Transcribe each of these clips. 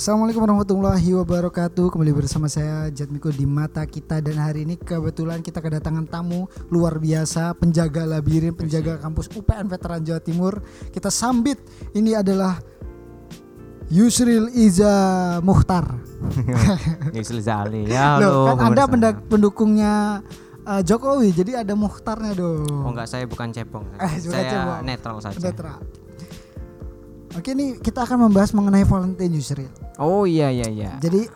Assalamualaikum warahmatullahi wabarakatuh. Kembali bersama saya Jatmiko di Mata Kita, dan hari ini kebetulan kita kedatangan tamu luar biasa, penjaga labirin, penjaga kampus UPN Veteran Jawa Timur. Kita sambit. Ini adalah Yusril Iza Muhtar. Yusril Ihza Ali. Ya, halo. Loh, kan Anda pendukungnya Jokowi, jadi ada Muhtarnya dong. Oh enggak, saya bukan cepong. Saya netral saja. Netral. Oke, ini kita akan membahas mengenai Valentine, Yusril. Oh iya. Jadi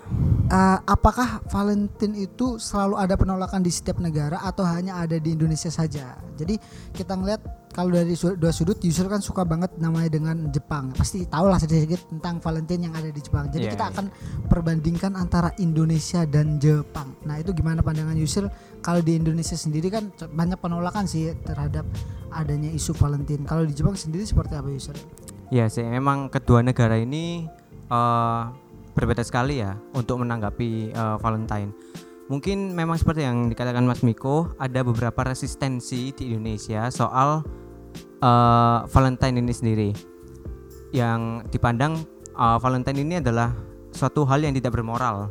apakah Valentine itu selalu ada penolakan di setiap negara atau hanya ada di Indonesia saja? Jadi kita ngelihat kalau dari dua sudut, Yusril kan suka banget namanya dengan Jepang. Pasti tahulah sedikit tentang Valentine yang ada di Jepang. Jadi kita akan perbandingkan antara Indonesia dan Jepang. Nah, itu gimana pandangan Yusril? Kalau di Indonesia sendiri kan banyak penolakan sih terhadap adanya isu Valentine. Kalau di Jepang sendiri seperti apa, Yusril? Ya sih, memang kedua negara ini berbeda sekali ya untuk menanggapi Valentine. Mungkin memang seperti yang dikatakan Mas Miko, ada beberapa resistensi di Indonesia soal Valentine ini sendiri. Yang dipandang Valentine ini adalah suatu hal yang tidak bermoral,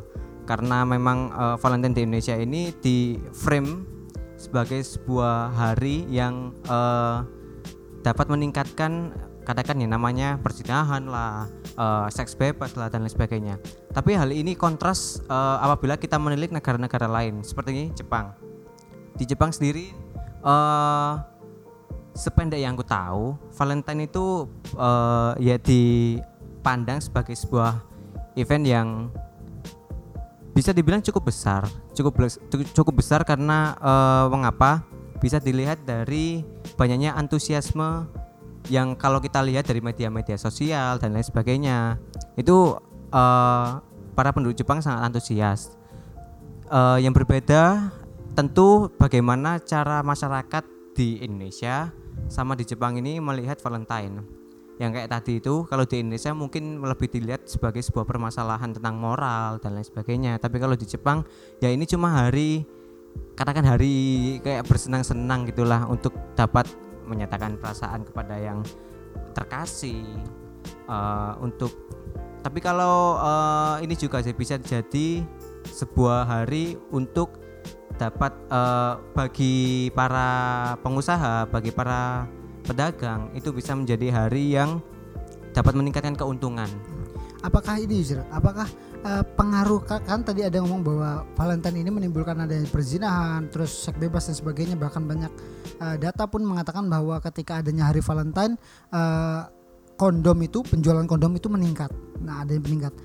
karena memang Valentine di Indonesia ini di frame sebagai sebuah hari yang dapat meningkatkan, katakan ya, namanya perzinahan lah, seks bebas lah, dan lain sebagainya. Tapi hal ini kontras apabila kita menilik negara-negara lain seperti ini, Jepang. Di Jepang sendiri, sependek yang aku tahu, Valentine itu ya dipandang sebagai sebuah event yang bisa dibilang cukup besar karena mengapa? Bisa dilihat dari banyaknya antusiasme yang kalau kita lihat dari media-media sosial dan lain sebagainya, itu para penduduk Jepang sangat antusias. Yang berbeda tentu bagaimana cara masyarakat di Indonesia sama di Jepang ini melihat Valentine. Yang kayak tadi itu, kalau di Indonesia mungkin lebih dilihat sebagai sebuah permasalahan tentang moral dan lain sebagainya. Tapi kalau di Jepang ya ini cuma hari, katakan hari kayak bersenang-senang gitulah untuk dapat menyatakan perasaan kepada yang terkasih untuk. Tapi kalau ini juga bisa jadi sebuah hari untuk dapat bagi para pengusaha, bagi para pedagang, itu bisa menjadi hari yang dapat meningkatkan keuntungan. Apakah ini, Yusril? Apakah pengaruh, kan tadi ada ngomong bahwa Valentine ini menimbulkan adanya perzinahan, terus seks bebas dan sebagainya. Bahkan banyak data pun mengatakan bahwa ketika adanya hari Valentine, kondom itu, penjualan kondom itu meningkat. Nah, ada yang meningkat.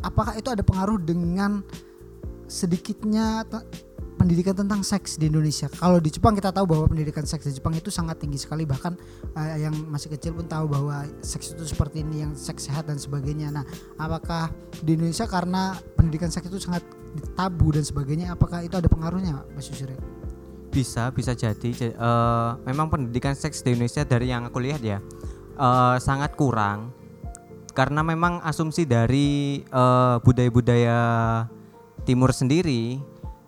Apakah itu ada pengaruh dengan sedikitnya pendidikan tentang seks di Indonesia? Kalau di Jepang kita tahu bahwa pendidikan seks di Jepang itu sangat tinggi sekali, bahkan yang masih kecil pun tahu bahwa seks itu seperti ini, yang seks sehat dan sebagainya. Nah, apakah di Indonesia karena pendidikan seks itu sangat tabu dan sebagainya, apakah itu ada pengaruhnya, Mas Yusril? Bisa jadi. Memang pendidikan seks di Indonesia dari yang aku lihat ya sangat kurang, karena memang asumsi dari budaya-budaya Timur sendiri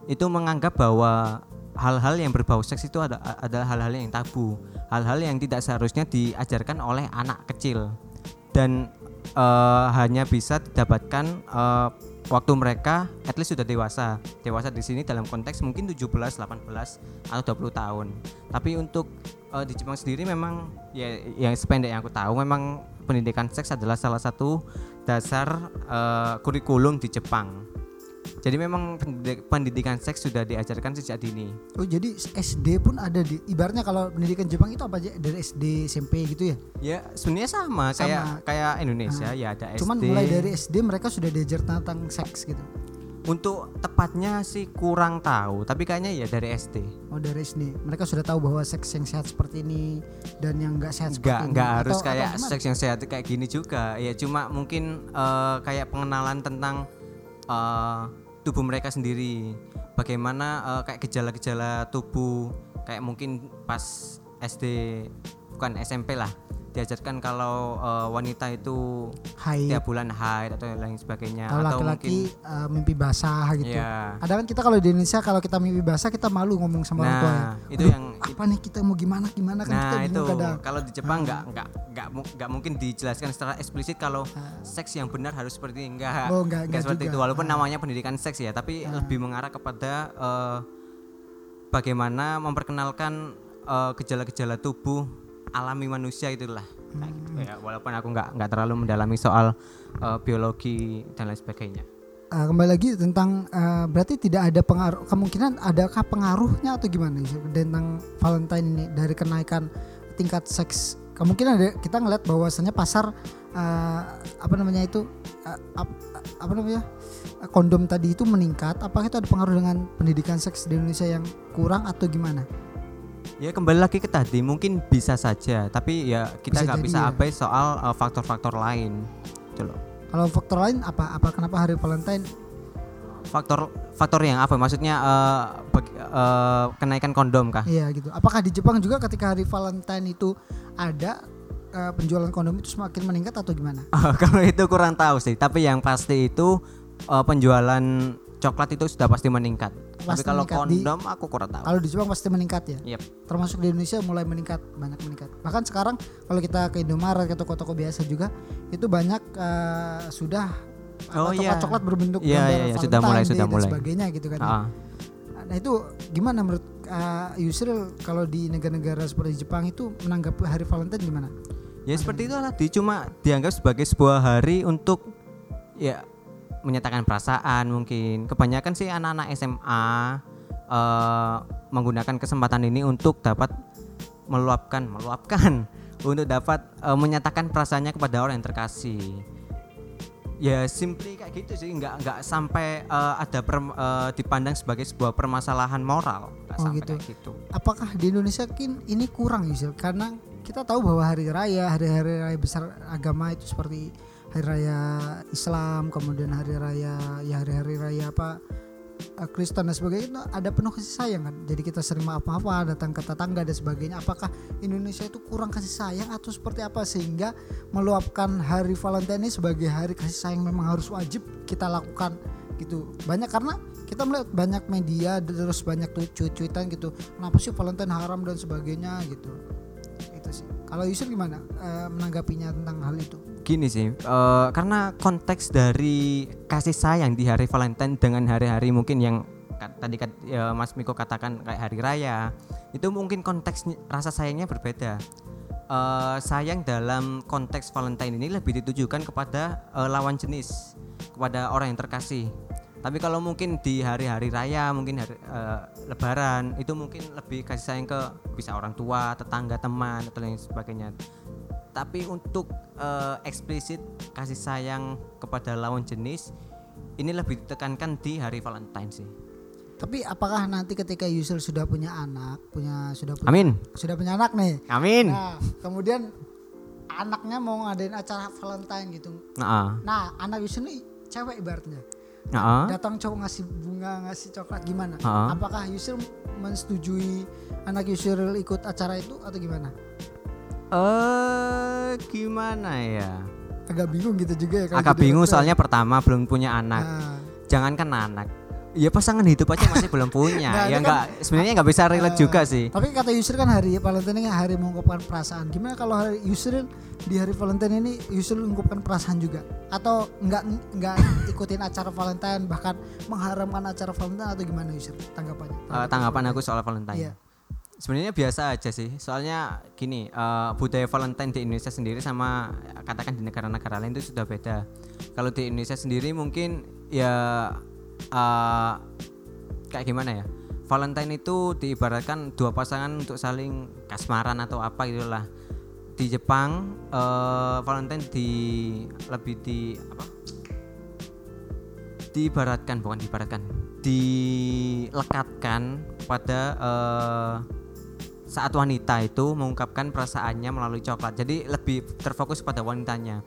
itu menganggap bahwa hal-hal yang berbau seks itu adalah hal-hal yang tabu, hal-hal yang tidak seharusnya diajarkan oleh anak kecil, dan hanya bisa didapatkan waktu mereka at least sudah dewasa di sini dalam konteks mungkin 17, 18 atau 20 tahun. Tapi untuk di Jepang sendiri memang ya, yang sependek yang aku tahu, memang pendidikan seks adalah salah satu dasar kurikulum di Jepang. Jadi memang pendidikan seks sudah diajarkan sejak dini. Oh, jadi SD pun ada di, ibaratnya kalau pendidikan Jepang itu apa aja, dari SD, SMP gitu ya? Ya sebenarnya sama. kayak Indonesia ya ada SD. Cuman mulai dari SD mereka sudah diajar tentang seks gitu. Untuk tepatnya sih kurang tahu, tapi kayaknya ya dari SD. Oh, dari SD mereka sudah tahu bahwa seks yang sehat seperti ini dan yang nggak sehat seperti ini. Nggak harus atau, kayak atau seks yang sehat kayak gini juga. Ya cuma mungkin kayak pengenalan tentang tubuh mereka sendiri, bagaimana kayak gejala-gejala tubuh, kayak mungkin pas SD, bukan SMP lah, diajarkan kalau wanita itu haid, tiap bulan haid atau lain sebagainya. Kalau atau laki-laki mungkin, mimpi basah gitu. Yeah. Ada kan kita kalau di Indonesia kalau kita mimpi basah kita malu ngomong sama orang tua. Itu yang apa nih kita mau gimana kan kita bingung kadang. Kalau di Jepang nggak mungkin dijelaskan secara eksplisit kalau seks yang benar harus seperti enggak seperti juga. Itu walaupun namanya pendidikan seks ya, tapi lebih mengarah kepada bagaimana memperkenalkan gejala-gejala tubuh alami manusia itulah, kayak gitu. Ya, walaupun aku nggak terlalu mendalami soal biologi dan lain sebagainya. Kembali lagi tentang berarti tidak ada pengaruh, kemungkinan adakah pengaruhnya atau gimana tentang Valentine ini dari kenaikan tingkat seks? Kemungkinan ada, kita ngelihat bahwasannya pasar kondom tadi itu meningkat. Apakah itu ada pengaruh dengan pendidikan seks di Indonesia yang kurang atau gimana? Ya kembali lagi ke tadi, mungkin bisa saja, tapi ya kita nggak bisa abai soal faktor-faktor lain. Coba. Kalau faktor lain apa kenapa hari Valentine? Faktor yang apa? Maksudnya kenaikan kondom kah? Iya gitu. Apakah di Jepang juga ketika hari Valentine itu ada penjualan kondom itu semakin meningkat atau gimana? Kalau itu kurang tahu sih, tapi yang pasti itu penjualan coklat itu sudah pasti meningkat. Tapi kalau kondom aku kurang tahu. Kalau di Jepang pasti meningkat ya. Yep. Termasuk di Indonesia mulai meningkat, banyak meningkat. Bahkan sekarang kalau kita ke Indomaret, ke toko-toko biasa juga itu banyak sudah coklat berbentuk Valentine sudah mulai. Dan sebagainya gitu kan. Nah itu gimana menurut Yusril kalau di negara-negara seperti Jepang itu menanggapi hari Valentine gimana? Ya seperti itulah, cuma dianggap sebagai sebuah hari untuk menyatakan perasaan. Mungkin kebanyakan sih anak-anak SMA menggunakan kesempatan ini untuk dapat meluapkan untuk dapat menyatakan perasaannya kepada orang yang terkasih. Ya simply kayak gitu sih, nggak sampai dipandang sebagai sebuah permasalahan moral. Gitu. Apakah di Indonesia ini kurang ya? Karena kita tahu bahwa hari-hari raya besar agama itu seperti Hari Raya Islam, kemudian hari raya apa Kristen dan sebagainya, itu ada penuh kasih sayang kan. Jadi kita sering maaf-maafan, datang ke tetangga dan sebagainya. Apakah Indonesia itu kurang kasih sayang atau seperti apa sehingga meluapkan hari Valentine ini sebagai hari kasih sayang memang harus wajib kita lakukan gitu? Banyak karena kita melihat banyak media, terus banyak cuit-cuitan gitu. Kenapa sih Valentine haram dan sebagainya gitu. Itu sih. Kalau Yusril gimana menanggapinya tentang hal itu? Gini sih, karena konteks dari kasih sayang di hari Valentine dengan hari-hari mungkin yang tadi Mas Miko katakan kayak hari raya, itu mungkin konteks rasa sayangnya berbeda. Sayang dalam konteks Valentine ini lebih ditujukan kepada lawan jenis, kepada orang yang terkasih. Tapi kalau mungkin di hari-hari raya, mungkin hari Lebaran, itu mungkin lebih kasih sayang ke bisa orang tua, tetangga, teman, atau lain sebagainya. Tapi untuk eksplisit kasih sayang kepada lawan jenis ini lebih ditekankan di hari Valentine sih. Tapi apakah nanti ketika Yusril sudah punya anak, sudah punya anak nih. Amin. Nah, kemudian anaknya mau ngadain acara Valentine gitu. Nah, anak Yusril ini cewek ibaratnya. Datang cowok ngasih bunga, ngasih coklat gimana? Apakah Yusril menyetujui anak Yusril ikut acara itu atau gimana? Gimana ya? Agak bingung gitu juga ya. Agak bingung soalnya pertama belum punya anak. Jangankan anak, ya pasangan hidup aja masih belum punya. Ya enggak, sebenarnya enggak bisa relate juga sih. Tapi kata Yusril kan hari Valentine ini hari mengungkapkan perasaan. Gimana kalau hari Yusril di hari Valentine ini Yusril mengungkapkan perasaan juga? Atau enggak ikutin acara Valentine, bahkan mengharamkan acara Valentine atau gimana Yusril? Tanggapannya? Tanggapan aku soal Valentine. Iya. Sebenarnya biasa aja sih, soalnya gini, budaya Valentine di Indonesia sendiri sama katakan di negara-negara lain itu sudah beda. Kalau di Indonesia sendiri mungkin ya kayak gimana ya, Valentine itu diibaratkan dua pasangan untuk saling kasmaran atau apa gitulah. Di Jepang Valentine dilekatkan kepada saat wanita itu mengungkapkan perasaannya melalui coklat, jadi lebih terfokus pada wanitanya.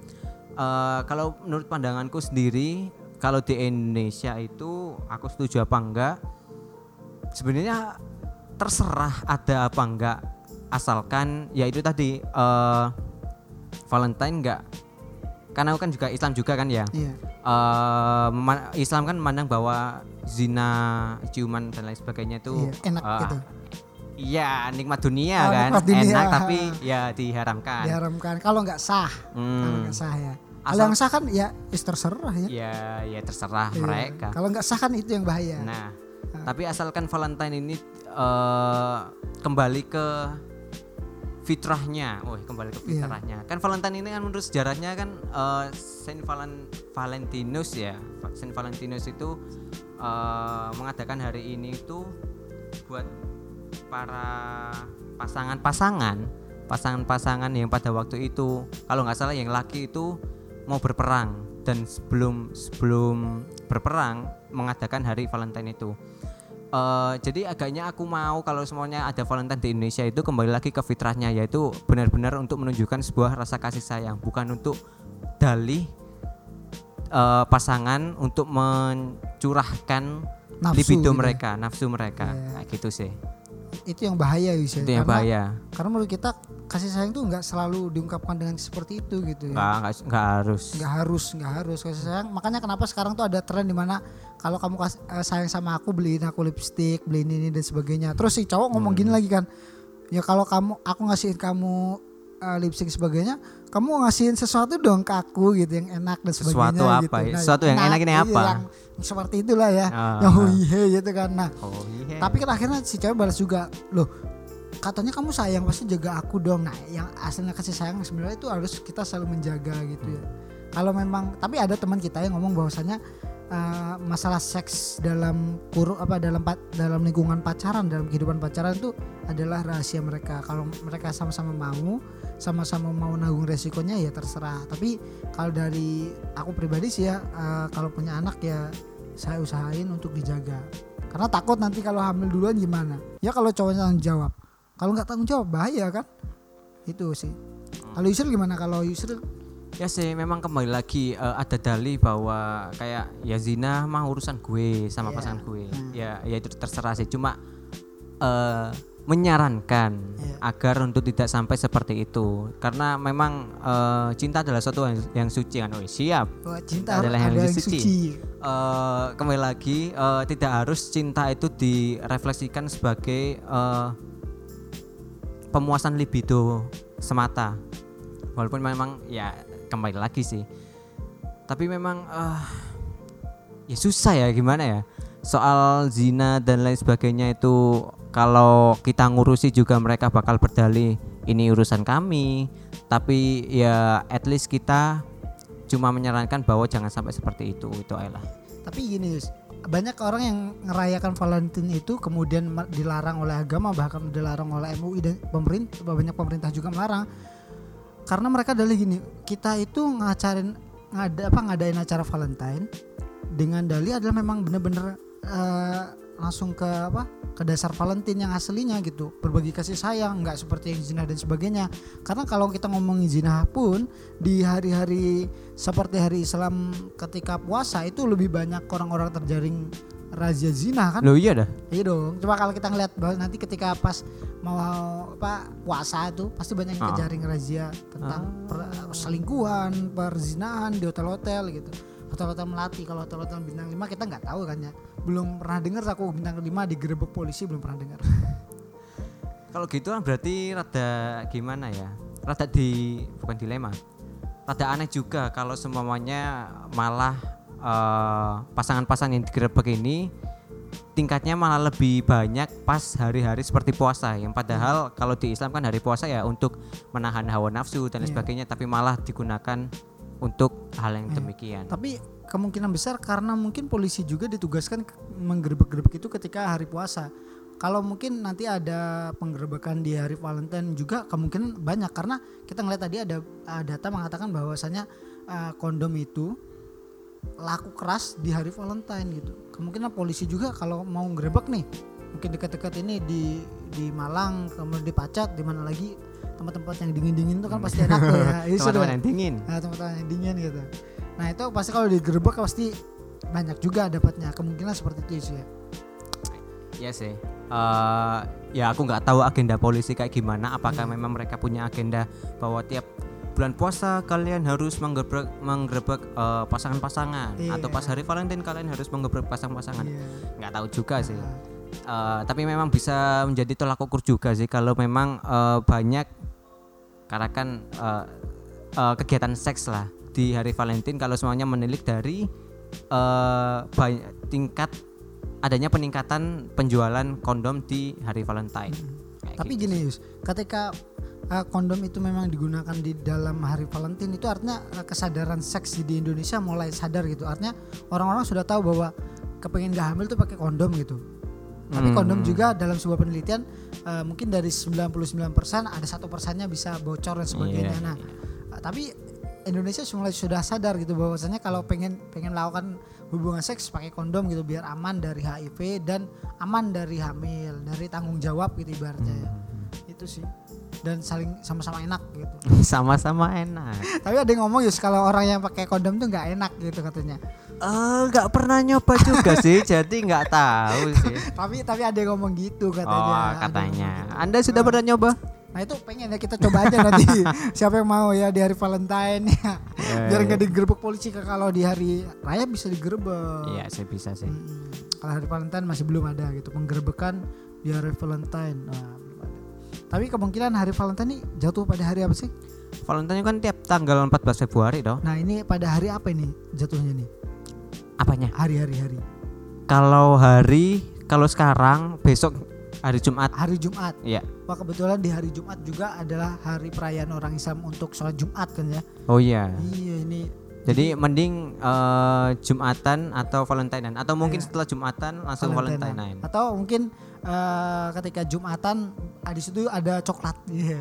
Kalau menurut pandanganku sendiri, kalau di Indonesia itu aku setuju apa enggak, sebenarnya terserah ada apa enggak, asalkan ya itu tadi Valentine enggak, karena aku kan juga Islam juga kan ya. Yeah. Islam kan memandang bahwa zina, ciuman dan lain sebagainya itu enak gitu. Iya, nikmat dunia kan. Nikmat dunia. Enak tapi ya diharamkan. Diharamkan kalau enggak sah. Kalau enggak sah ya. Kalau yang sah kan ya terserah ya. Iya, ya terserah mereka. Kalau enggak sah kan itu yang bahaya. Nah, tapi asalkan Valentine ini kembali ke fitrahnya. Kan Valentine ini kan menurut sejarahnya kan Saint Valentinus ya. Saint Valentinus itu mengadakan hari ini itu buat para pasangan-pasangan yang pada waktu itu kalau nggak salah yang laki itu mau berperang dan sebelum berperang mengadakan hari Valentine itu. Jadi agaknya aku mau kalau semuanya ada Valentine di Indonesia itu kembali lagi ke fitrahnya, yaitu benar-benar untuk menunjukkan sebuah rasa kasih sayang, bukan untuk dalih pasangan untuk mencurahkan libido mereka, nafsu mereka. Nah, gitu sih. Itu yang bahaya Yus, itu yang bahaya. Karena menurut kita kasih sayang tuh nggak selalu diungkapkan dengan seperti itu gitu ya. Nggak harus kasih sayang. Makanya kenapa sekarang tuh ada tren di mana kalau kamu sayang sama aku beliin aku lipstik, beliin ini dan sebagainya. Terus si cowok ngomong gini lagi kan, ya kalau aku ngasihin kamu lipstik sebagainya, kamu ngasihin sesuatu dong ke aku gitu yang enak dan sebagainya. Sesuatu apa? Gitu. Nah, sesuatu yang enak ini apa? Seperti itulah ya, gitu kan. Nah, tapi kan akhirnya si cewek balas juga, loh katanya kamu sayang pasti jaga aku dong. Nah, yang aslinya kasih sayang sebenarnya itu harus kita selalu menjaga gitu ya. Kalau memang, tapi ada teman kita yang ngomong bahwasannya masalah seks dalam lingkungan pacaran, dalam kehidupan pacaran itu adalah rahasia mereka. Kalau mereka sama-sama mau nanggung resikonya ya terserah. Tapi kalau dari aku pribadi sih ya, kalau punya anak ya saya usahain untuk dijaga. Karena takut nanti kalau hamil duluan gimana? Ya kalau cowoknya tanggung jawab. Kalau nggak tanggung jawab bahaya kan? Itu sih. Kalau Yusril gimana? Kalau Yusril? Ya sih, memang kembali lagi ada dalih bahwa kayak ya zina mah urusan gue sama pasangan gue. Ya itu terserah sih. Cuma menyarankan agar untuk tidak sampai seperti itu. Karena memang cinta adalah suatu yang suci kan. Cinta adalah yang suci. Kembali lagi tidak harus cinta itu direfleksikan sebagai pemuasan libido semata. Walaupun memang ya kembali lagi sih, tapi memang ya susah ya gimana ya soal zina dan lain sebagainya itu. Kalau kita ngurusi juga mereka bakal berdalih ini urusan kami, tapi ya at least kita cuma menyarankan bahwa jangan sampai seperti itu ayolah. Tapi gini, banyak orang yang ngerayakan Valentine itu kemudian dilarang oleh agama, bahkan dilarang oleh MUI dan pemerintah, banyak pemerintah juga melarang. Karena mereka dalih gini, kita itu ngadain acara Valentine dengan dalih adalah memang benar-benar langsung ke dasar Valentine yang aslinya gitu, berbagi kasih sayang, nggak seperti yang zina dan sebagainya. Karena kalau kita ngomongin zina pun di hari-hari seperti hari Islam ketika puasa itu lebih banyak orang-orang terjaring razia zina kan? Loh iya dah. Iya dong. Coba kalau kita ngeliat nanti ketika pas mau puasa tuh pasti banyak yang kejaring razia tentang perselingkuhan, perzinahan di hotel-hotel gitu. Hotel-hotel Melati, kalau hotel-hotel bintang 5 kita nggak tahu kan ya. Belum pernah dengar aku bintang 5 digerebek polisi, belum pernah dengar. Kalau gitu kan berarti rada gimana ya? Rada bukan dilema. Rada aneh juga kalau semuanya malah pasangan-pasangan yang digerebek ini tingkatnya malah lebih banyak pas hari-hari seperti puasa, yang padahal kalau di Islam kan hari puasa ya untuk menahan hawa nafsu dan sebagainya, tapi malah digunakan untuk hal yang demikian. Tapi kemungkinan besar karena mungkin polisi juga ditugaskan menggerebek-gerebek itu ketika hari puasa. Kalau mungkin nanti ada penggerebekan di hari Valentine juga kemungkinan banyak, karena kita ngelihat tadi ada data mengatakan bahwasannya kondom itu laku keras di hari Valentine gitu. Kemungkinan polisi juga kalau mau ngerebek nih, mungkin dekat-dekat ini di Malang, kemudian di Pacet, di mana lagi tempat-tempat yang dingin-dingin itu kan pasti enak tuh ya. Tempat-tempat yang dingin. Nah, tempat-tempat yang dingin gitu. Nah, itu pasti kalau digerebek pasti banyak juga dapatnya. Kemungkinan seperti itu sih ya. Iya sih. Ya aku enggak tahu agenda polisi kayak gimana, apakah memang mereka punya agenda bahwa tiap bulan puasa kalian harus menggerebek pasangan-pasangan, atau pas hari Valentine kalian harus menggerebek pasangan-pasangan. Nggak tahu juga sih. Tapi memang bisa menjadi tolak ukur juga sih kalau memang banyak karena kan kegiatan seks lah di hari Valentine kalau semuanya menilik dari tingkat adanya peningkatan penjualan kondom di hari Valentine. Tapi gitu. Gini Yus, ketika kondom itu memang digunakan di dalam hari Valentine itu artinya kesadaran seks di Indonesia mulai sadar gitu. Artinya orang-orang sudah tahu bahwa kepengen gak hamil tuh pakai kondom gitu. Tapi kondom juga dalam sebuah penelitian mungkin dari 99% ada 1%-nya bisa bocor dan sebagainya. Tapi Indonesia mulai sudah sadar gitu bahwasanya kalau pengen melakukan hubungan seks pakai kondom gitu biar aman dari HIV dan aman dari hamil, dari tanggung jawab gitu ibaratnya. Itu sih. Dan saling sama-sama enak gitu. Sama-sama enak. Tapi ada yang ngomong Yus kalau orang yang pakai kondom tuh nggak enak gitu katanya. Nggak pernah nyoba juga sih, jadi nggak tahu sih. Tapi ada yang ngomong gitu katanya. Oh katanya. Anda sudah pernah nyoba? Nah itu pengen ya, kita coba aja nanti. Siapa yang mau ya di hari Valentine ya. Biar nggak digerebek polisi. Kalau di hari raya bisa digerebek. Iya sih bisa sih. Kalau hari Valentine masih belum ada gitu penggerebekan di hari Valentine. Tapi kemungkinan hari Valentine ini jatuh pada hari apa sih? Valentine kan tiap tanggal 14 Februari dong. Nah ini pada hari apa ini jatuhnya nih? Apanya? Hari. Kalau sekarang besok hari Jumat. Hari Jumat? Iya. Wah kebetulan di hari Jumat juga adalah hari perayaan orang Islam untuk sholat Jumat kan ya? Oh iya. Iya ini. Jadi mending Jumatan atau Valentinean atau mungkin setelah Jumatan langsung Valentinean. Atau mungkin ketika Jumatan di situ ada coklat. Yeah.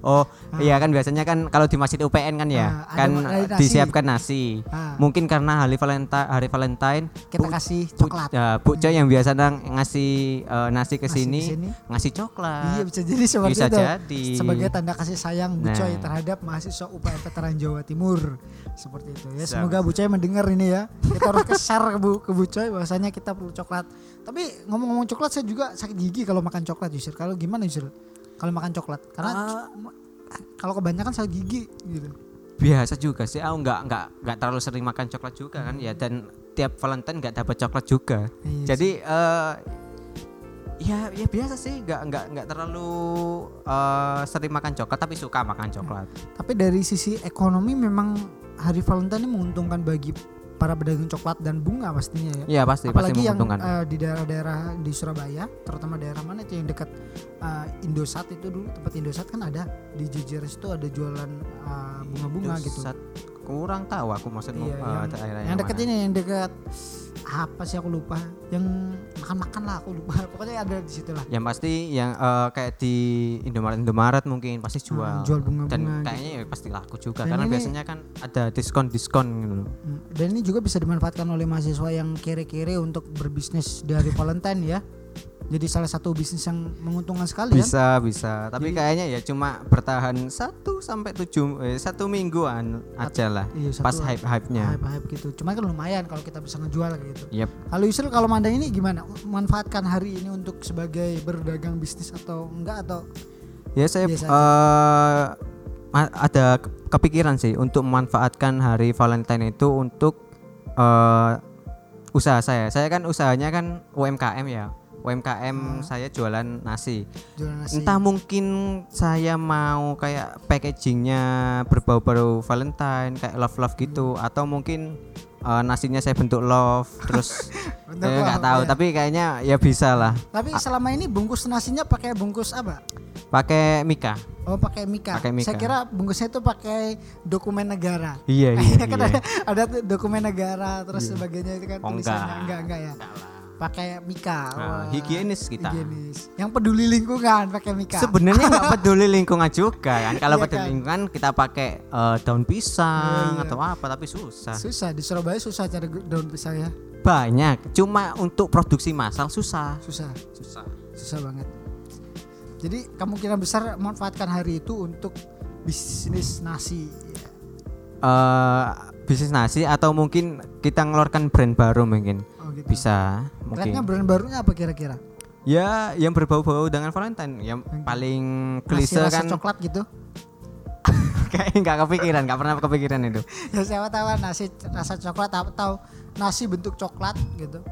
Oh iya kan biasanya kan kalau di masjid UPN kan ya kan disiapkan nasi. Mungkin karena hari Valentine kita kasih coklat. Bocah yang biasa ngasih nasi ke sini ngasih coklat. Iya bisa jadi seperti bisa itu. Jadi. Sebagai tanda kasih sayang Bucoy terhadap mahasiswa UPN Veteran Jawa Timur. Seperti itu ya. Semoga Bucoy mendengar ini ya. Kita harus share ke Bucoy bahwasanya kita perlu coklat. Tapi ngomong-ngomong coklat saya juga sakit gigi kalau makan coklat Yusril. Kalau gimana Yusril? Kalau makan coklat karena kalau kebanyakan sakit gigi gitu. Biasa juga sih. Aku enggak terlalu sering makan coklat juga kan ya, dan tiap Valentine enggak dapat coklat juga. Iya. Jadi ya biasa sih enggak terlalu sering makan coklat tapi suka makan coklat. Tapi dari sisi ekonomi memang hari Valentine ini menguntungkan bagi para pedagang coklat dan bunga pastinya ya. Iya pasti. Apalagi pasti menguntungkan. Apalagi yang di daerah-daerah di Surabaya, terutama daerah mana itu yang dekat Indosat itu dulu tempat Indosat kan ada di Jejeres itu ada jualan bunga-bunga Indosat. Gitu. Kurang tahu aku maksudnya daerahnya. Yang dekat ini yang dekat apa sih aku lupa. Yang makan-makan lah aku lupa. Pokoknya ada di situ lah. Yang pasti yang kayak di Indomaret mungkin pasti jual bunga-bunga. Dan kayaknya gitu. Ya pasti laku juga dan karena biasanya kan ada diskon gitu. Dan ini juga bisa dimanfaatkan oleh mahasiswa yang kere-kere untuk berbisnis dari Valentine ya. Jadi salah satu bisnis yang menguntungkan sekali bisa, kan? Bisa. Tapi jadi, kayaknya ya cuma bertahan 1 mingguan aja lah. Iya, pas hype-hype-nya. Hype-hype gitu. Cuma kan lumayan kalau kita bisa ngejual kayak gitu. Yep. Kalau Yusril kalau mandang ini gimana? Manfaatkan hari ini untuk sebagai berdagang bisnis atau enggak atau? Ya saya ada kepikiran sih untuk memanfaatkan hari Valentine itu untuk usaha saya. Saya kan usahanya kan UMKM ya. Saya jualan nasi. Entah mungkin saya mau kayak packagingnya berbau-bau Valentine kayak love gitu, atau mungkin nasinya saya bentuk love terus nggak tahu ya. Tapi kayaknya ya bisa lah. Tapi selama ini bungkus nasinya pakai bungkus apa? Pakai mika. Oh pakai mika. Saya kira bungkusnya itu pakai dokumen negara. Iya. Kan ada dokumen negara terus sebagainya itu kan tulisannya enggak ya. Enggak pakai mika. Higienis kita. Higienis. Yang peduli lingkungan pakai mika. Sebenarnya enggak peduli lingkungan juga kan. Kalau peduli lingkungan kita pakai daun pisang atau apa, tapi susah. Susah di Surabaya susah cari daun pisang ya. Banyak, cuma untuk produksi massal susah banget. Jadi kemungkinan besar manfaatkan hari itu untuk bisnis nasi. Bisnis nasi atau mungkin kita ngeluarkan brand baru mungkin. Gitu. Bisa mungkin. Trennya brand barunya apa kira-kira? Ya, yang berbau-bau dengan Valentine. Yang paling klise kan coklat gitu. Kayaknya nggak kepikiran, nggak pernah kepikiran itu. Ya siapa tahu nasi rasa coklat atau nasi bentuk coklat gitu.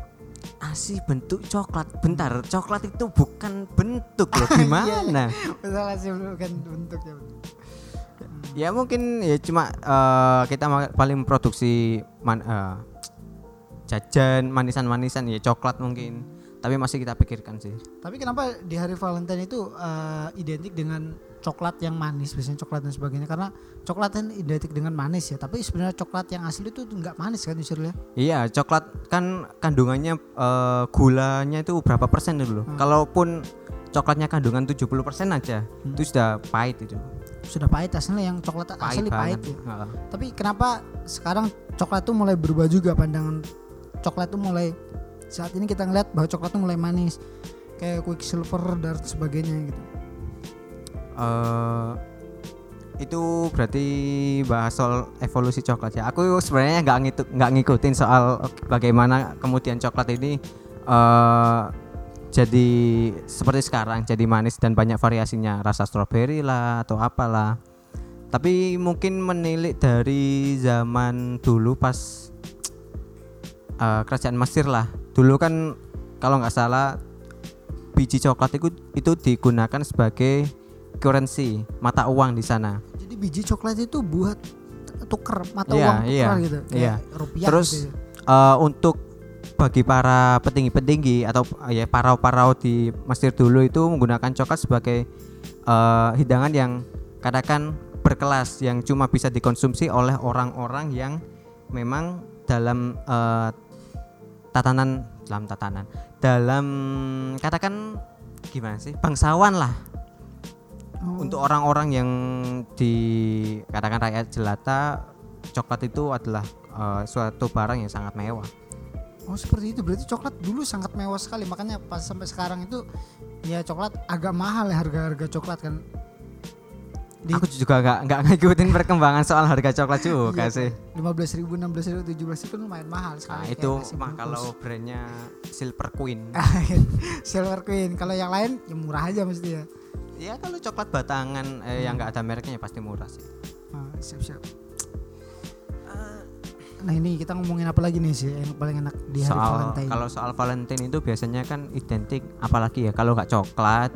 Nasi bentuk coklat, bentar, coklat itu bukan bentuk loh, gimana? Betul, nasi bukan bentuk ya. Ya mungkin ya cuma kita paling produksi jajan manisan-manisan ya coklat mungkin. Tapi masih kita pikirkan sih. Tapi kenapa di hari Valentine itu identik dengan coklat yang manis, biasanya coklat dan sebagainya, karena coklat kan identik dengan manis ya, tapi sebenarnya coklat yang asli itu nggak manis kan Yusril ya? Iya, coklat kan kandungannya gulanya itu berapa persen dulu, kalaupun coklatnya kandungan 70% aja, itu sudah pahit itu. Sudah pahit aslinya, yang coklat pahit asli banget. Pahit ya. Tapi kenapa sekarang coklat itu mulai berubah juga pandangan, coklat itu mulai saat ini kita ngeliat bahwa coklat itu mulai manis, kayak Quicksilver dan sebagainya gitu. Itu berarti bahas soal evolusi coklat ya. Aku sebenarnya nggak ngikutin soal bagaimana kemudian coklat ini jadi seperti sekarang, jadi manis dan banyak variasinya, rasa stroberi lah atau apalah. Tapi mungkin menilik dari zaman dulu pas kerajaan Mesir lah. Dulu kan kalau nggak salah biji coklat itu digunakan sebagai currency, mata uang di sana. Jadi biji coklat itu buat tuker mata uang tuker gitu. Iya. Rupiah. Terus gitu. Untuk bagi para petinggi-petinggi atau ya parau-parau di Mesir dulu itu menggunakan coklat sebagai hidangan yang katakan berkelas, yang cuma bisa dikonsumsi oleh orang-orang yang memang dalam tatanan dalam katakan gimana sih, bangsawan lah. Untuk orang-orang yang dikatakan rakyat jelata, coklat itu adalah suatu barang yang sangat mewah. Oh seperti itu, berarti coklat dulu sangat mewah sekali, makanya pas sampai sekarang itu ya coklat agak mahal ya harga-harga coklat kan. Aku juga nggak ngikutin perkembangan soal harga coklat juga sih. 15.000, 16.000, 17.000 kan lumayan mahal sekali. Nah, itu mah kalau brandnya Silver Queen. Silver Queen, kalau yang lain ya murah aja mesti ya. Ya kalau coklat batangan yang nggak ada mereknya pasti murah sih. Siap-siap. Nah ini kita ngomongin apa lagi nih sih yang paling enak di hari Valentine? Kalau soal Valentine itu biasanya kan identik, apalagi ya kalau nggak coklat,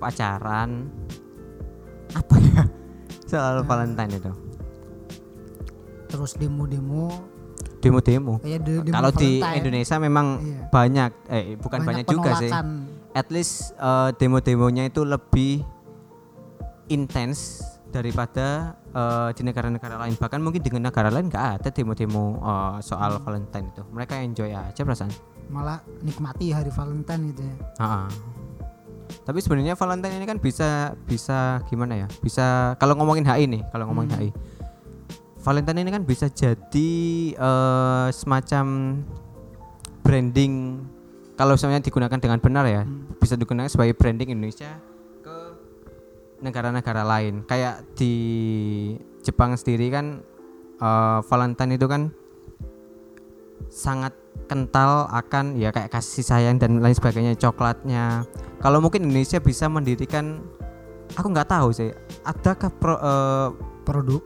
pacaran, apa ya soal Valentine itu? Terus demo. Kalau di Indonesia memang banyak, bukan banyak juga sih. At least demo-demonya itu lebih intens daripada di negara-negara lain. Bahkan mungkin di negara lain nggak ada demo-demo soal Valentine itu. Mereka enjoy aja perasaan. Malah nikmati hari Valentine gitu ya. Tapi sebenarnya Valentine ini kan bisa gimana ya? Bisa kalau ngomongin HI nih, HI. Valentine ini kan bisa jadi semacam branding. Kalau misalnya digunakan dengan benar ya, bisa digunakan sebagai branding Indonesia ke negara-negara lain. Kayak di Jepang sendiri kan Valentine itu kan sangat kental akan ya kayak kasih sayang dan lain sebagainya, coklatnya. Kalau mungkin Indonesia bisa mendirikan, aku nggak tahu sih, adakah produk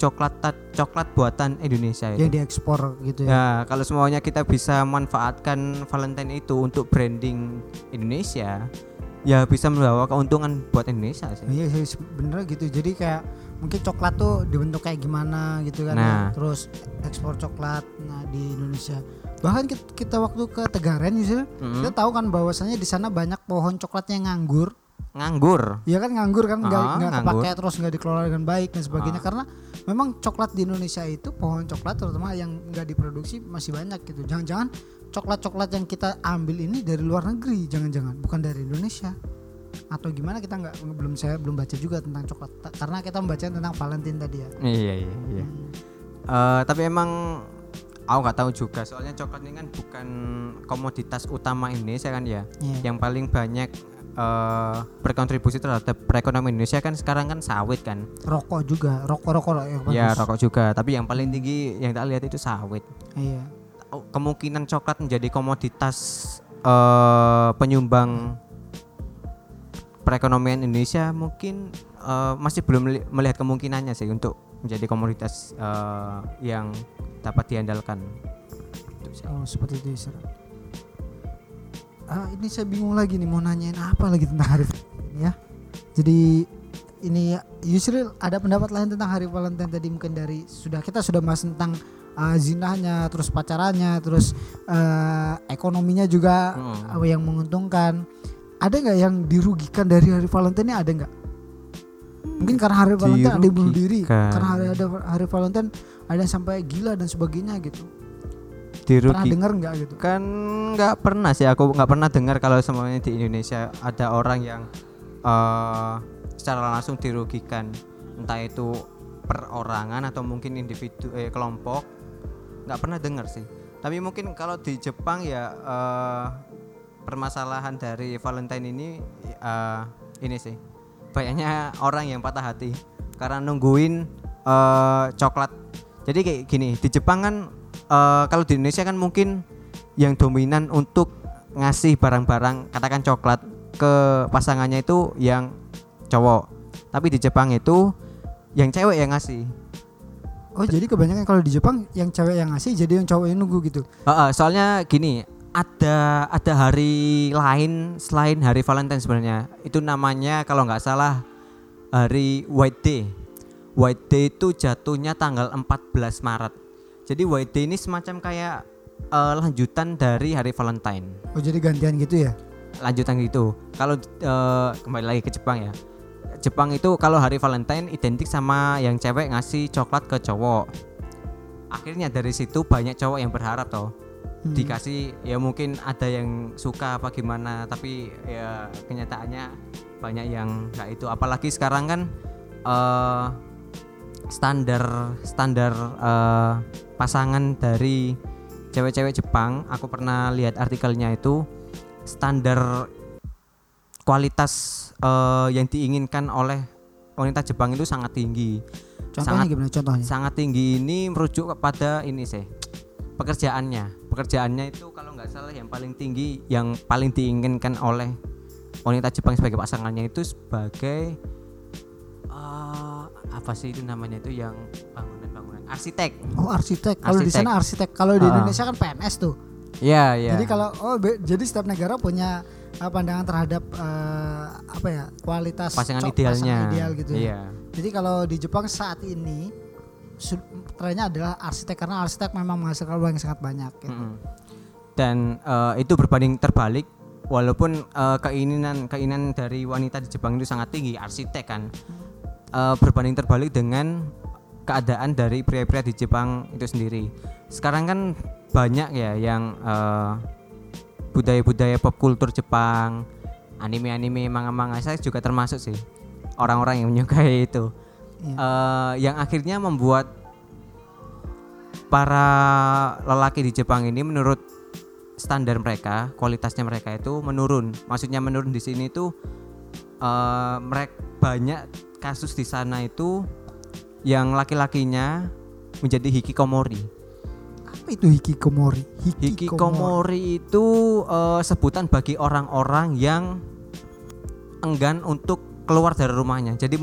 coklat buatan Indonesia itu yang diekspor gitu ya. Nah, kalau semuanya kita bisa manfaatkan Valentine itu untuk branding Indonesia, ya bisa membawa keuntungan buat Indonesia sih. Iya sih, bener gitu. Jadi kayak mungkin coklat tuh dibentuk kayak gimana gitu kan. Nah. Ya. Terus ekspor coklat di Indonesia. Bahkan kita waktu ke Tegaren misalnya, kita tahu kan bahwasannya di sana banyak pohon coklatnya nganggur. Iya kan nganggur nggak kepake, terus nggak dikelola dengan baik dan sebagainya. Karena memang coklat di Indonesia itu, pohon coklat terutama yang nggak diproduksi masih banyak gitu. Jangan-jangan coklat yang kita ambil ini dari luar negeri, jangan-jangan bukan dari Indonesia atau gimana, kita nggak, belum baca juga tentang coklat karena kita membaca tentang Valentine tadi ya. Iya. Tapi emang aku nggak tahu juga, soalnya coklat ini kan bukan komoditas utama Indonesia kan ya. Yang paling banyak berkontribusi terhadap perekonomian Indonesia kan sekarang kan sawit kan. Rokok juga yang bagus. Ya rokok juga, tapi yang paling tinggi yang kita lihat itu sawit. Iya. Kemungkinan coklat menjadi komoditas penyumbang perekonomian Indonesia mungkin masih belum melihat kemungkinannya sih untuk menjadi komoditas yang dapat diandalkan. Oh, seperti itu. Ini saya bingung lagi nih, mau nanyain apa lagi tentang hari ya. Jadi ini Yusril ada pendapat lain tentang hari Valentine tadi, mungkin dari kita sudah bahas tentang zinanya, terus pacarannya, terus ekonominya juga yang menguntungkan. Ada nggak yang dirugikan dari hari Valentine? Ada nggak? Mungkin karena hari Valentine ada yang bunuh diri, karena hari Valentine ada yang sampai gila dan sebagainya gitu. Dirugikan? Pernah dengar nggak gitu? Kan nggak pernah sih, aku nggak pernah dengar kalau semuanya di Indonesia ada orang yang secara langsung dirugikan, entah itu perorangan atau mungkin individu kelompok. Nggak pernah dengar sih. Tapi mungkin kalau di Jepang ya permasalahan dari Valentine ini sih banyaknya orang yang patah hati karena nungguin coklat. Jadi kayak gini, di Jepang kan kalau di Indonesia kan mungkin yang dominan untuk ngasih barang-barang katakan coklat ke pasangannya itu yang cowok, tapi di Jepang itu yang cewek yang ngasih. Oh, jadi kebanyakan kalau di Jepang yang cewek yang ngasih, jadi yang cowok yang nunggu gitu. Soalnya gini, ada hari lain selain hari Valentine sebenarnya. Itu namanya kalau nggak salah hari White Day. White Day itu jatuhnya tanggal 14 Maret. Jadi White Day ini semacam kayak lanjutan dari hari Valentine. Oh, jadi gantian gitu ya? Lanjutan gitu. Kalau kembali lagi ke Jepang ya. Jepang itu kalau hari Valentine identik sama yang cewek ngasih coklat ke cowok. Akhirnya dari situ banyak cowok yang berharap toh. Dikasih, ya mungkin ada yang suka apa gimana, tapi ya kenyataannya banyak yang nggak itu. Apalagi sekarang kan standar pasangan dari cewek-cewek Jepang, aku pernah lihat artikelnya itu standar kualitas yang diinginkan oleh wanita Jepang itu sangat tinggi. Contohnya gimana contohnya? Sangat tinggi ini merujuk kepada ini sih, pekerjaannya itu kalau nggak salah yang paling tinggi yang paling diinginkan oleh wanita Jepang sebagai pasangannya itu sebagai apa sih itu namanya, itu yang bangunan arsitek. Oh, arsitek. Kalau di sana arsitek, kalau di Indonesia kan PNS tuh. Iya, yeah, iya. Yeah. Jadi kalau jadi setiap negara punya pandangan terhadap kualitas pasangan idealnya. Pasangan ideal gitu. Yeah. Ya. Jadi kalau di Jepang saat ini trennya adalah arsitek, karena arsitek memang menghasilkan uang yang sangat banyak gitu. Dan itu berbanding terbalik, walaupun keinginan dari wanita di Jepang itu sangat tinggi, arsitek kan, berbanding terbalik dengan keadaan dari pria-pria di Jepang itu sendiri. Sekarang kan banyak ya yang budaya-budaya pop kultur Jepang, anime-anime, manga-manga, saya juga termasuk sih orang-orang yang menyukai itu. Yeah. Yang akhirnya membuat para lelaki di Jepang ini menurut standar mereka, kualitasnya mereka itu menurun. Maksudnya menurun di sini itu mereka banyak kasus di sana itu yang laki-lakinya menjadi hikikomori. Apa itu hikikomori? Hikikomori itu sebutan bagi orang-orang yang enggan untuk keluar dari rumahnya. Jadi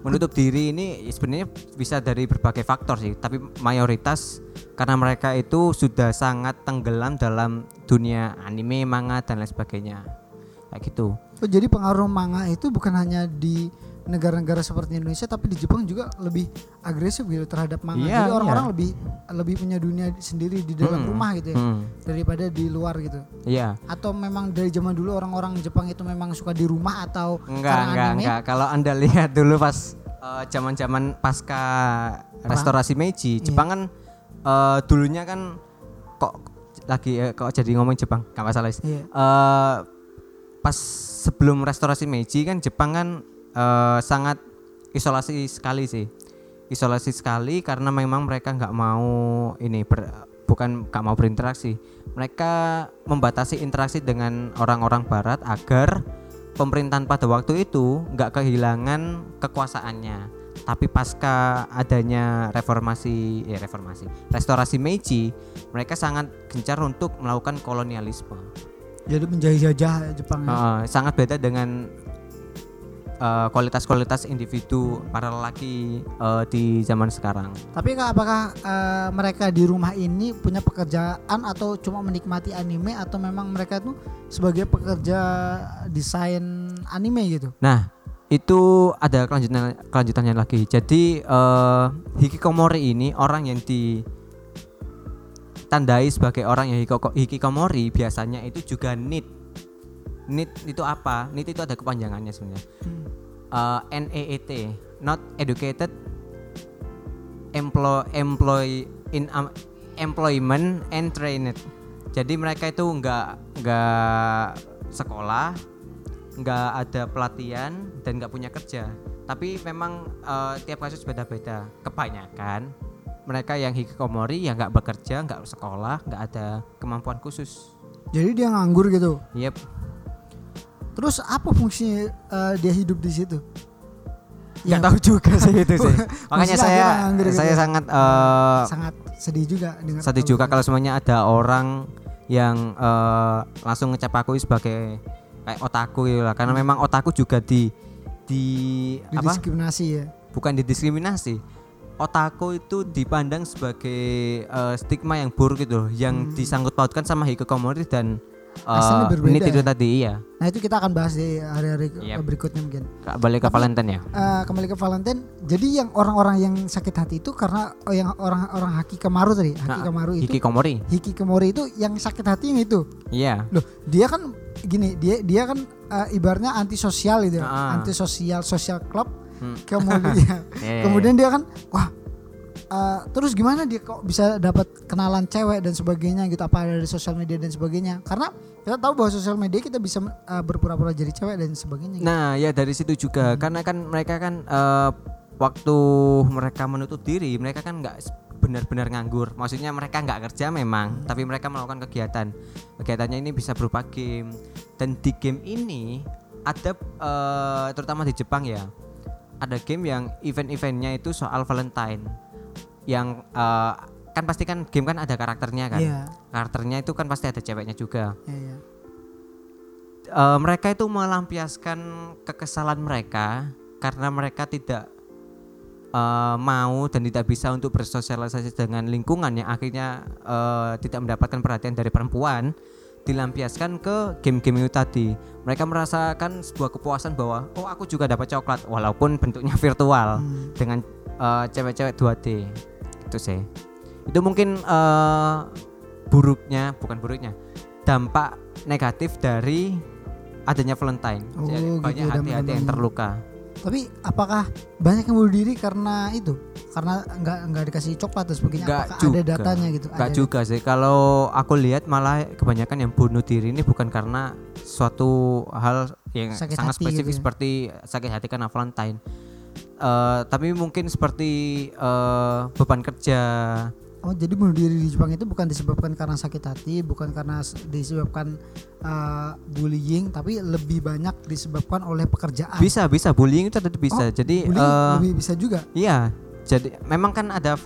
menutup diri ini sebenarnya bisa dari berbagai faktor sih, tapi mayoritas karena mereka itu sudah sangat tenggelam dalam dunia anime, manga dan lain sebagainya kayak gitu. Oh, jadi pengaruh manga itu bukan hanya di negara-negara seperti Indonesia, tapi di Jepang juga lebih agresif gitu terhadap manga. Yeah, jadi orang-orang lebih punya dunia sendiri di dalam rumah gitu ya, daripada di luar gitu. Iya. Yeah. Atau memang dari zaman dulu orang-orang Jepang itu memang suka di rumah atau enggak. Kalau Anda lihat dulu pas zaman-zaman pasca Restorasi Meiji, Jepang kan dulunya kan kok jadi ngomong Jepang, enggak masalah. Yeah. Pas sebelum Restorasi Meiji kan Jepang kan sangat isolasi sekali karena memang mereka nggak mau berinteraksi. Mereka membatasi interaksi dengan orang-orang Barat agar pemerintahan pada waktu itu nggak kehilangan kekuasaannya. Tapi pasca adanya Restorasi Meiji, mereka sangat gencar untuk melakukan kolonialisme. Jadi menjajah Jepang. Sangat beda dengan kualitas-kualitas individu para lelaki di zaman sekarang. Tapi apakah mereka di rumah ini punya pekerjaan atau cuma menikmati anime, atau memang mereka itu sebagai pekerja desain anime gitu? Nah, itu ada kelanjutannya lagi. Jadi hikikomori ini orang yang ditandai sebagai orang yang hikikomori biasanya itu juga NEET itu apa? NEET itu ada kepanjangannya sebenarnya. NEET, not educated employee in employment and trained. Jadi mereka itu enggak sekolah, enggak ada pelatihan dan enggak punya kerja. Tapi memang tiap kasus beda-beda. Kebanyakan mereka yang hikikomori ya enggak bekerja, enggak sekolah, enggak ada kemampuan khusus. Jadi dia nganggur gitu. Yep. Terus apa fungsinya dia hidup di situ? Nggak tahu juga sih itu sih. Makanya saya sangat sedih juga. Sedih juga kalau semuanya ada orang yang langsung ngecap aku sebagai kayak otaku gitu lah. Karena memang otaku juga didiskriminasi ya. Bukan didiskriminasi. Otaku itu dipandang sebagai stigma yang buruk gitu, yang disangkut pautkan sama hikikomori dan ini tidur tadi ya. Nah itu kita akan bahas di hari-hari berikutnya mungkin. Balik ke Valentine ya. Kembali ke Valentine. Jadi yang orang-orang yang sakit hati itu karena yang orang-orang hikikomori tadi. Hikikomori itu. Hikikomori itu yang sakit hati yang itu. Iya. Yeah. Loh, dia kan gini, dia kan ibaratnya antisosial gitu. Antisosial, social club. Kemudian kemudian dia kan wah, terus gimana dia kok bisa dapat kenalan cewek dan sebagainya gitu, apa ada di sosial media dan sebagainya, karena kita tahu bahwa sosial media kita bisa berpura-pura jadi cewek dan sebagainya gitu. Nah ya dari situ juga karena kan mereka kan waktu mereka menutup diri mereka kan nggak benar-benar nganggur, maksudnya mereka nggak kerja memang, tapi mereka melakukan kegiatannya ini bisa berupa game, dan di game ini ada terutama di Jepang ya ada game yang event-eventnya itu soal Valentine yang kan pasti kan game kan ada karakternya kan, yeah. Karakternya itu kan pasti ada ceweknya juga. Yeah. Mereka itu melampiaskan kekesalan mereka karena mereka tidak mau dan tidak bisa untuk bersosialisasi dengan lingkungannya, akhirnya tidak mendapatkan perhatian dari perempuan, dilampiaskan ke game-game itu tadi. Mereka merasakan sebuah kepuasan bahwa oh aku juga dapat coklat walaupun bentuknya virtual dengan cewek-cewek 2D. Itu sih. Itu mungkin dampak negatif dari adanya Valentine. Oh, jadi banyak hati-hati yang terluka. Tapi apakah banyak yang bunuh diri karena itu? Karena enggak dikasih coklat dan sebagainya. Ada datanya gitu? Enggak juga sih. Kalau aku lihat malah kebanyakan yang bunuh diri ini bukan karena suatu hal yang sakit sangat spesifik gitu ya. Seperti sakit hati karena Valentine. Tapi mungkin seperti beban kerja. Oh jadi bunuh diri di Jepang itu bukan disebabkan karena sakit hati, bukan karena disebabkan bullying, tapi lebih banyak disebabkan oleh pekerjaan. Bisa bullying itu tadi bisa. Jadi lebih bisa juga. Iya. Jadi memang kan ada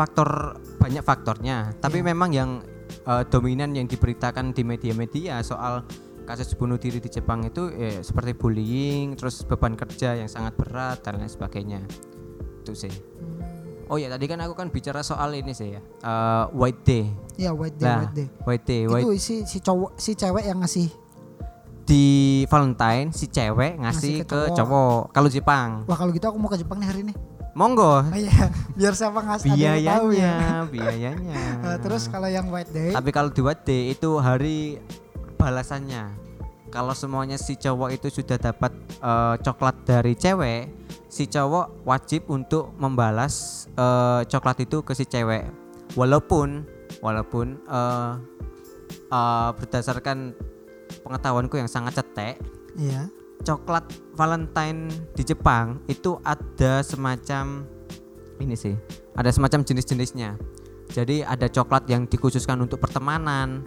banyak faktornya. Tapi memang yang dominan yang diberitakan di media-media soal kasus bunuh diri di Jepang itu seperti bullying, terus beban kerja yang sangat berat dan lain sebagainya. Itu sih. Oh ya tadi kan aku kan bicara soal ini sih ya white day. Iya white day. Itu si cewek yang ngasih di Valentine, si cewek ngasih ke cowok. Kalau Jepang. Wah kalau gitu aku mau ke Jepang nih hari ini. Monggo. Iya, biar siapa ngasih tahu ya. Biayanya. Terus kalau yang white day. Tapi kalau di white day itu hari balasannya. Kalau semuanya si cowok itu sudah dapat coklat dari cewek, si cowok wajib untuk membalas coklat itu ke si cewek. Walaupun berdasarkan pengetahuanku yang sangat cetek, yeah. Coklat Valentine di Jepang itu ada semacam ini sih, ada semacam jenis-jenisnya. Jadi ada coklat yang dikhususkan untuk pertemanan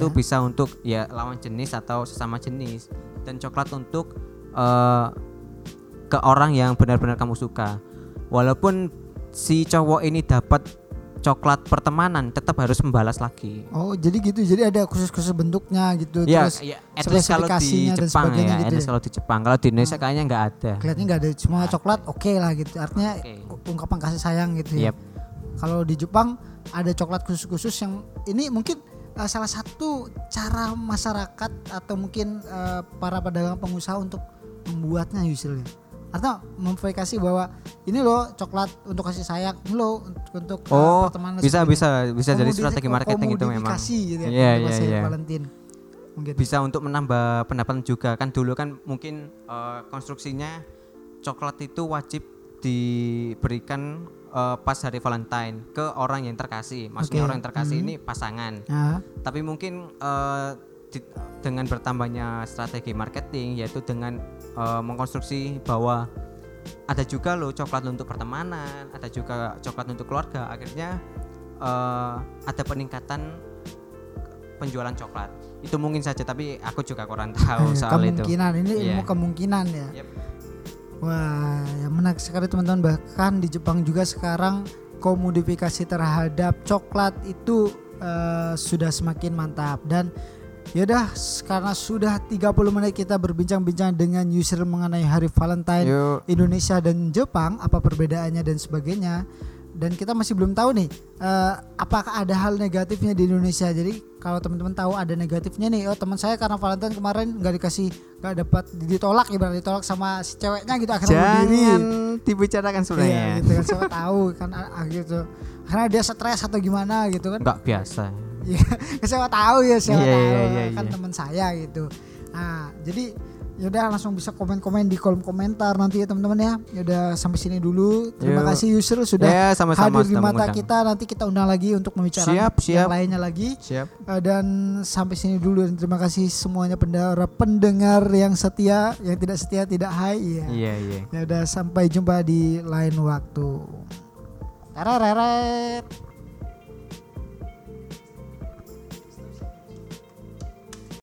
itu bisa untuk ya lawan jenis atau sesama jenis, dan coklat untuk ke orang yang benar-benar kamu suka. Walaupun si cowok ini dapat coklat pertemanan tetap harus membalas lagi. Oh, jadi gitu. Jadi ada khusus-khusus bentuknya gitu. Ya, terus ya, spesifikasinya dan sebagainya ya, gitu. Ya, kalau di Jepang. Kalau di Indonesia kayaknya enggak ada. Kelihatannya enggak ada. Semua coklat oke lah gitu. Artinya ungkapan kasih sayang gitu ya. Yep. Kalau di Jepang ada coklat khusus-khusus yang ini mungkin salah satu cara masyarakat atau mungkin para pedagang pengusaha untuk membuatnya Yusril. Atau memverifikasi bahwa ini loh coklat untuk kasih sayang, ini loh untuk pertemanan. Bisa jadi strategi marketing itu memang. Gitu ya, iya. Valentine. Mungkin. Bisa untuk menambah pendapatan juga. Kan dulu kan mungkin konstruksinya coklat itu wajib diberikan pas hari Valentine ke orang yang terkasih. Maksudnya orang yang terkasih ini pasangan. Tapi mungkin dengan bertambahnya strategi marketing yaitu dengan mengkonstruksi bahwa ada juga loh coklat untuk pertemanan, ada juga coklat untuk keluarga, akhirnya ada peningkatan penjualan coklat. Itu mungkin saja, tapi aku juga kurang tahu soal itu. Kemungkinan ini ilmu kemungkinan ya. Yep. Wah, yang menarik sekali teman-teman, bahkan di Jepang juga sekarang komodifikasi terhadap coklat itu sudah semakin mantap. Dan yaudah, karena sudah 30 menit kita berbincang-bincang dengan Yusril mengenai Hari Valentine Indonesia dan Jepang, apa perbedaannya dan sebagainya. Dan kita masih belum tahu nih apakah ada hal negatifnya di Indonesia. Jadi kalau teman-teman tahu ada negatifnya nih, oh teman saya karena Valentine kemarin gak dapat, ditolak, ibarat ditolak sama si ceweknya gitu, akhirnya berdiri. Jangan dibicarakan sebenarnya. Iya gitu kan, siapa tahu kan gitu. Karena dia stres atau gimana gitu kan. Gak biasa. siapa tahu kan teman saya gitu. Nah, jadi yaudah langsung bisa komen-komen di kolom komentar nanti ya teman-teman ya. Yaudah sampai sini dulu. Terima kasih Yusril sudah sama-sama hadir di mata kita. Nanti kita undang lagi untuk membicarakan yang lainnya lagi. Dan sampai sini dulu, dan terima kasih semuanya pendengar yang setia, yang tidak setia tidak hai ya. Yaudah sampai jumpa di lain waktu. Tereret.